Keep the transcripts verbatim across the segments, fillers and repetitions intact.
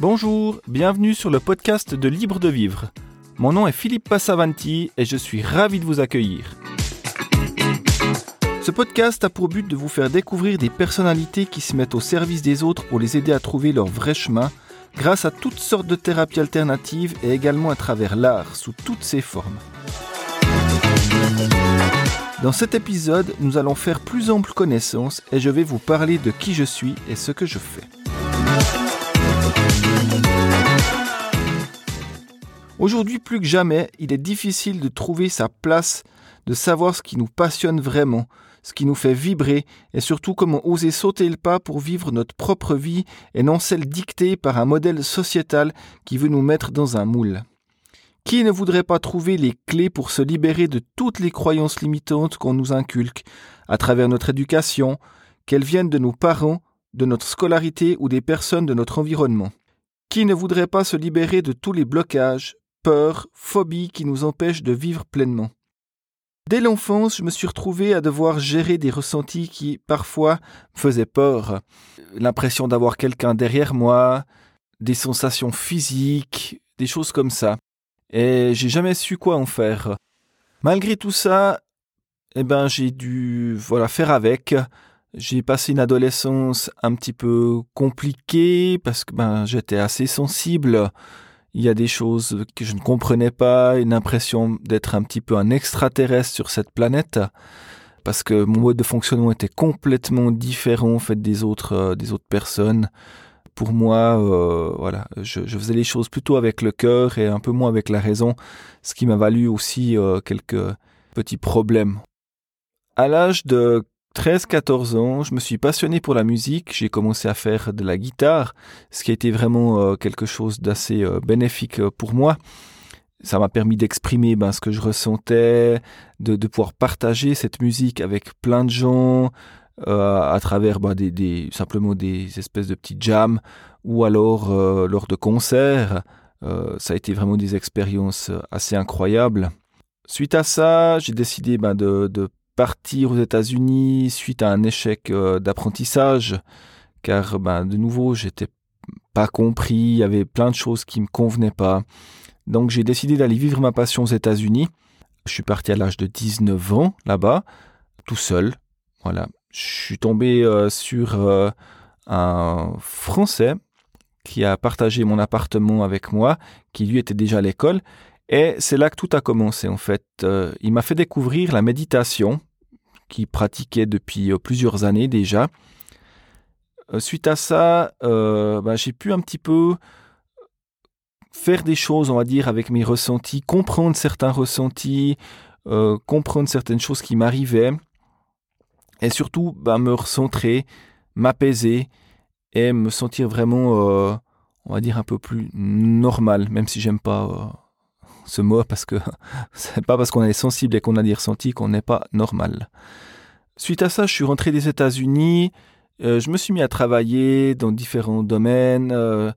Bonjour, bienvenue sur le podcast de Libre de Vivre. Mon nom est Philippe Passavanti et je suis ravi de vous accueillir. Ce podcast a pour but de vous faire découvrir des personnalités qui se mettent au service des autres pour les aider à trouver leur vrai chemin grâce à toutes sortes de thérapies alternatives et également à travers l'art sous toutes ses formes. Dans cet épisode, nous allons faire plus ample connaissance et je vais vous parler de qui je suis et ce que je fais. Aujourd'hui, plus que jamais, il est difficile de trouver sa place, de savoir ce qui nous passionne vraiment, ce qui nous fait vibrer et surtout comment oser sauter le pas pour vivre notre propre vie et non celle dictée par un modèle sociétal qui veut nous mettre dans un moule. Qui ne voudrait pas trouver les clés pour se libérer de toutes les croyances limitantes qu'on nous inculque à travers notre éducation, qu'elles viennent de nos parents, de notre scolarité ou des personnes de notre environnement? Qui ne voudrait pas se libérer de tous les blocages, peurs, phobies qui nous empêchent de vivre pleinement? Dès l'enfance, je me suis retrouvé à devoir gérer des ressentis qui, parfois, me faisaient peur. L'impression d'avoir quelqu'un derrière moi, des sensations physiques, des choses comme ça. Et j'ai jamais su quoi en faire. Malgré tout ça, eh ben, j'ai dû voilà, faire avec. J'ai passé une adolescence un petit peu compliquée parce que ben, j'étais assez sensible. Il y a des choses que je ne comprenais pas, une impression d'être un petit peu un extraterrestre sur cette planète parce que mon mode de fonctionnement était complètement différent en fait, des autres, euh, des autres personnes. Pour moi, euh, voilà, je, je faisais les choses plutôt avec le cœur et un peu moins avec la raison, ce qui m'a valu aussi euh, quelques petits problèmes. À l'âge de treize à quatorze ans, je me suis passionné pour la musique. J'ai commencé à faire de la guitare, ce qui a été vraiment euh, quelque chose d'assez euh, bénéfique pour moi. Ça m'a permis d'exprimer ben, ce que je ressentais, de, de pouvoir partager cette musique avec plein de gens, Euh, à travers bah, des, des, simplement des espèces de petits jams ou alors euh, lors de concerts. Euh, ça a été vraiment des expériences assez incroyables. Suite à ça, j'ai décidé bah, de, de partir aux États-Unis suite à un échec euh, d'apprentissage car bah, de nouveau, je n'étais pas compris, il y avait plein de choses qui ne me convenaient pas. Donc j'ai décidé d'aller vivre ma passion aux États-Unis. Je suis parti à l'âge de dix-neuf ans là-bas, tout seul, voilà. Je suis tombé euh, sur euh, un Français qui a partagé mon appartement avec moi, qui lui était déjà à l'école. Et c'est là que tout a commencé en fait. Euh, il m'a fait découvrir la méditation qu'il pratiquait depuis euh, plusieurs années déjà. Euh, suite à ça, euh, bah, j'ai pu un petit peu faire des choses, on va dire, avec mes ressentis, comprendre certains ressentis, euh, comprendre certaines choses qui m'arrivaient. Et surtout, bah, me recentrer, m'apaiser et me sentir vraiment, euh, on va dire, un peu plus normal, même si j'aime pas euh, ce mot, parce que c'est pas parce qu'on est sensible et qu'on a des ressentis qu'on n'est pas normal. Suite à ça, je suis rentré des États-Unis, euh, je me suis mis à travailler dans différents domaines. Euh.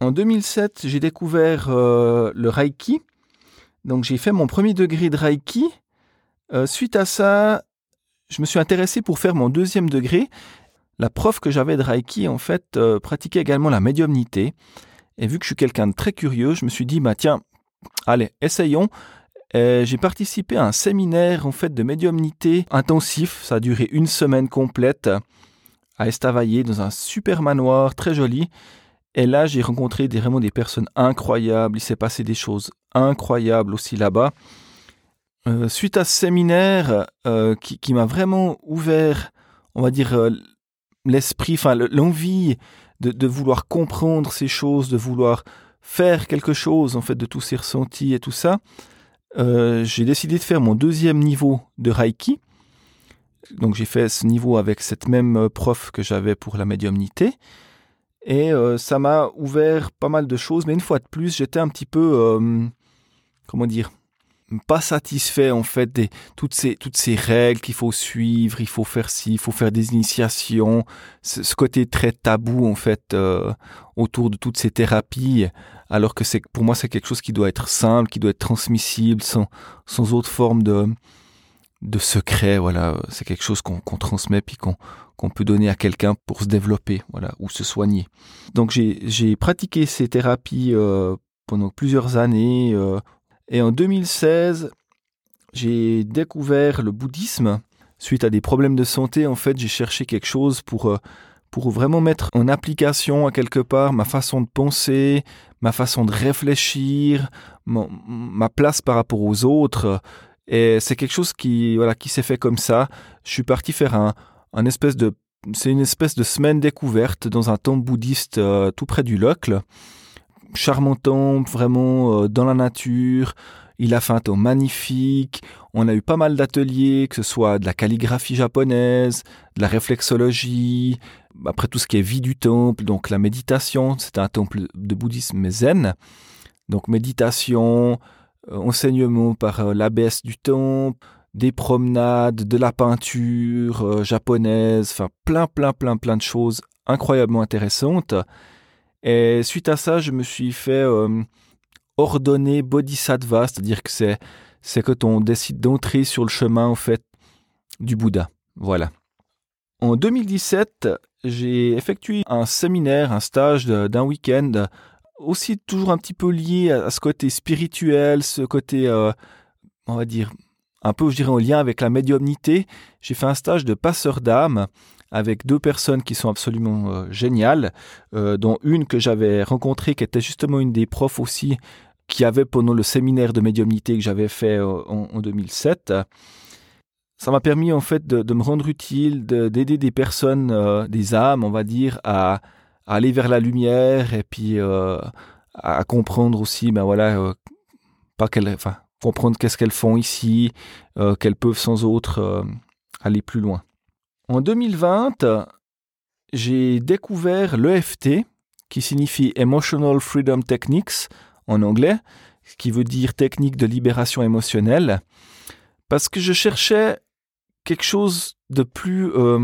En deux mille sept, j'ai découvert euh, le Reiki, donc j'ai fait mon premier degré de Reiki. Euh, suite à ça, je me suis intéressé pour faire mon deuxième degré. La prof que j'avais de Reiki, en fait, euh, pratiquait également la médiumnité. Et vu que je suis quelqu'un de très curieux, je me suis dit, bah, tiens, allez, essayons. Et j'ai participé à un séminaire en fait, de médiumnité intensif. Ça a duré une semaine complète à Estavayer, dans un super manoir très joli. Et là, j'ai rencontré des, vraiment des personnes incroyables. Il s'est passé des choses incroyables aussi là-bas. Euh, suite à ce séminaire euh, qui, qui m'a vraiment ouvert, on va dire, euh, l'esprit, enfin l'envie de, de vouloir comprendre ces choses, de vouloir faire quelque chose, en fait, de tous ces ressentis et tout ça, euh, j'ai décidé de faire mon deuxième niveau de Reiki. Donc j'ai fait ce niveau avec cette même prof que j'avais pour la médiumnité. Et euh, ça m'a ouvert pas mal de choses, mais une fois de plus, j'étais un petit peu, euh, comment dire... pas satisfait en fait des toutes ces toutes ces règles qu'il faut suivre, il faut faire ci, il faut faire des initiations, ce, ce côté très tabou en fait euh, autour de toutes ces thérapies, alors que c'est pour moi c'est quelque chose qui doit être simple, qui doit être transmissible sans sans autre forme de de secret, voilà, c'est quelque chose qu'on, qu'on transmet puis qu'on, qu'on peut donner à quelqu'un pour se développer, voilà, ou se soigner. Donc j'ai, j'ai pratiqué ces thérapies euh, pendant plusieurs années euh, et en deux mille seize, j'ai découvert le bouddhisme. Suite à des problèmes de santé, en fait, j'ai cherché quelque chose pour, euh, pour vraiment mettre en application à quelque part ma façon de penser, ma façon de réfléchir, mon, ma place par rapport aux autres. Et c'est quelque chose qui, voilà, qui s'est fait comme ça. Je suis parti faire un, un espèce de, c'est une espèce de semaine découverte dans un temple bouddhiste euh, tout près du Locle. Charmant temple, vraiment euh, dans la nature. Il a fait un temps magnifique. On a eu pas mal d'ateliers, que ce soit de la calligraphie japonaise, de la réflexologie, après tout ce qui est vie du temple, donc la méditation. C'était un temple de bouddhisme zen. Donc méditation, enseignement par l'abbesse du temple, des promenades, de la peinture euh, japonaise, enfin plein, plein, plein, plein de choses incroyablement intéressantes. Et suite à ça, je me suis fait euh, ordonner bodhisattva, c'est-à-dire que c'est, c'est quand on décide d'entrer sur le chemin en fait, du Bouddha. Voilà. En deux mille dix-sept, j'ai effectué un séminaire, un stage de, d'un week-end aussi toujours un petit peu lié à ce côté spirituel, ce côté, euh, on va dire, un peu, je dirais, en lien avec la médiumnité. J'ai fait un stage de passeur d'âme avec deux personnes qui sont absolument euh, géniales, euh, dont une que j'avais rencontrée, qui était justement une des profs aussi, qui avait pendant le séminaire de médiumnité que j'avais fait euh, en, en deux mille sept. Ça m'a permis, en fait, de, de me rendre utile, de, d'aider des personnes, euh, des âmes, on va dire, à... à aller vers la lumière et puis euh, à comprendre aussi, ben voilà, euh, pas qu'elles, enfin, comprendre qu'est-ce qu'elles font ici, euh, qu'elles peuvent sans autre euh, aller plus loin. En deux mille vingt, j'ai découvert l'E F T, qui signifie Emotional Freedom Techniques en anglais, ce qui veut dire technique de libération émotionnelle, parce que je cherchais quelque chose de plus, euh,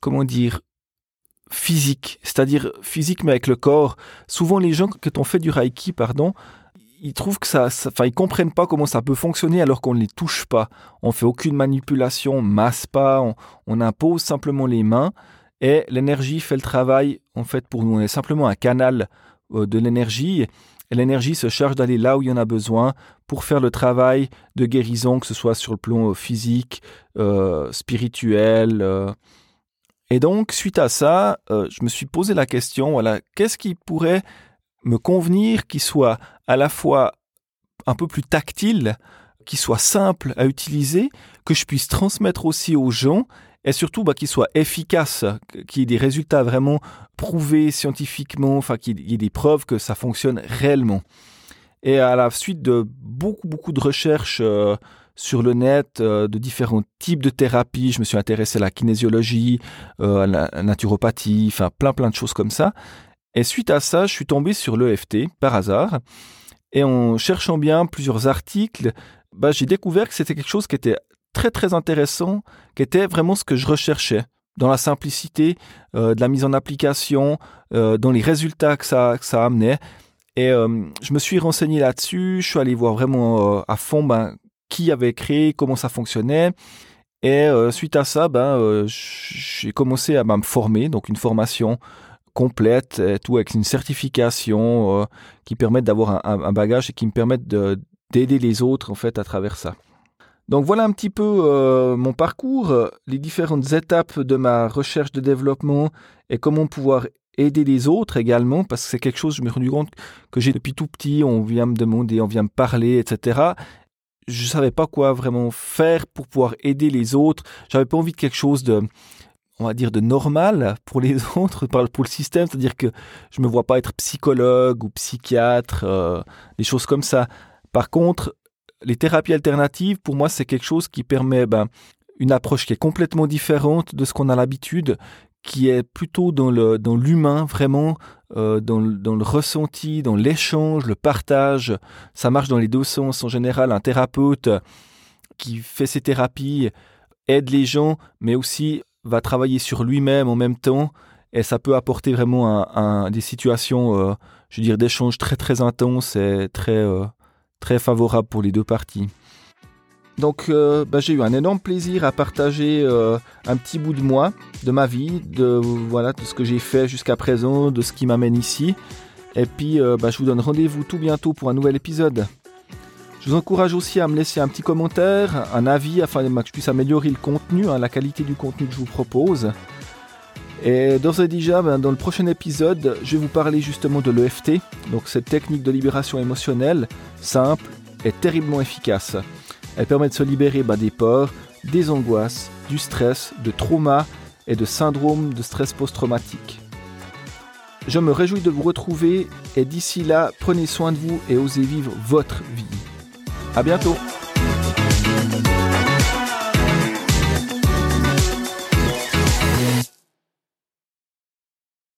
comment dire, physique, c'est-à-dire physique mais avec le corps. Souvent les gens quand on fait du Reiki, pardon, ils trouvent que ça, ça enfin ils comprennent pas comment ça peut fonctionner alors qu'on ne les touche pas. On fait aucune manipulation, on masse pas, on, on impose simplement les mains et l'énergie fait le travail en fait pour nous. On est simplement un canal euh, de l'énergie et l'énergie se charge d'aller là où il y en a besoin pour faire le travail de guérison, que ce soit sur le plan euh, physique, euh, spirituel, euh, Et donc, suite à ça, euh, je me suis posé la question, voilà, qu'est-ce qui pourrait me convenir qui soit à la fois un peu plus tactile, qui soit simple à utiliser, que je puisse transmettre aussi aux gens et surtout bah, qui soit efficace, qu'il y ait des résultats vraiment prouvés scientifiquement, enfin qu'il y ait des preuves que ça fonctionne réellement. Et à la suite de beaucoup, beaucoup de recherches euh, sur le net, euh, de différents types de thérapies, je me suis intéressé à la kinésiologie, euh, à la naturopathie, enfin plein, plein de choses comme ça. Et suite à ça, je suis tombé sur l'E F T par hasard. Et en cherchant bien plusieurs articles, bah, j'ai découvert que c'était quelque chose qui était très, très intéressant, qui était vraiment ce que je recherchais dans la simplicité euh, de la mise en application, euh, dans les résultats que ça, que ça amenait. Et euh, je me suis renseigné là-dessus, je suis allé voir vraiment euh, à fond ben, qui avait créé, comment ça fonctionnait. Et euh, suite à ça, ben, euh, j'ai commencé à ben, me former, donc une formation complète, et tout avec une certification euh, qui permet d'avoir un, un, un bagage et qui me permette de, d'aider les autres en fait, à travers ça. Donc voilà un petit peu euh, mon parcours, les différentes étapes de ma recherche de développement et comment pouvoir aider les autres également, parce que c'est quelque chose, je me suis rendu compte que j'ai depuis tout petit, on vient me demander, on vient me parler, et cetera. Je ne savais pas quoi vraiment faire pour pouvoir aider les autres. Je n'avais pas envie de quelque chose de, on va dire, de normal pour les autres, pour le système. C'est-à-dire que je ne me vois pas être psychologue ou psychiatre, euh, des choses comme ça. Par contre, les thérapies alternatives, pour moi, c'est quelque chose qui permet ben, une approche qui est complètement différente de ce qu'on a l'habitude, qui est plutôt dans, le, dans l'humain, vraiment, euh, dans, dans le ressenti, dans l'échange, le partage. Ça marche dans les deux sens. En général, un thérapeute qui fait ses thérapies aide les gens, mais aussi va travailler sur lui-même en même temps. Et ça peut apporter vraiment un, un, des situations, euh, je veux dire, d'échange très, très intenses et très, euh, très favorables pour les deux parties. Donc euh, bah, j'ai eu un énorme plaisir à partager euh, un petit bout de moi, de ma vie, de, voilà, de ce que j'ai fait jusqu'à présent, de ce qui m'amène ici. Et puis euh, bah, je vous donne rendez-vous tout bientôt pour un nouvel épisode. Je vous encourage aussi à me laisser un petit commentaire, un avis, afin que je puisse améliorer le contenu, hein, la qualité du contenu que je vous propose. Et d'ores et déjà, ben, dans le prochain épisode, je vais vous parler justement de l'E F T, donc cette technique de libération émotionnelle, simple et terriblement efficace. Elle permet de se libérer ben, des peurs, des angoisses, du stress, de traumas et de syndromes de stress post-traumatique. Je me réjouis de vous retrouver et d'ici là, prenez soin de vous et osez vivre votre vie. À bientôt.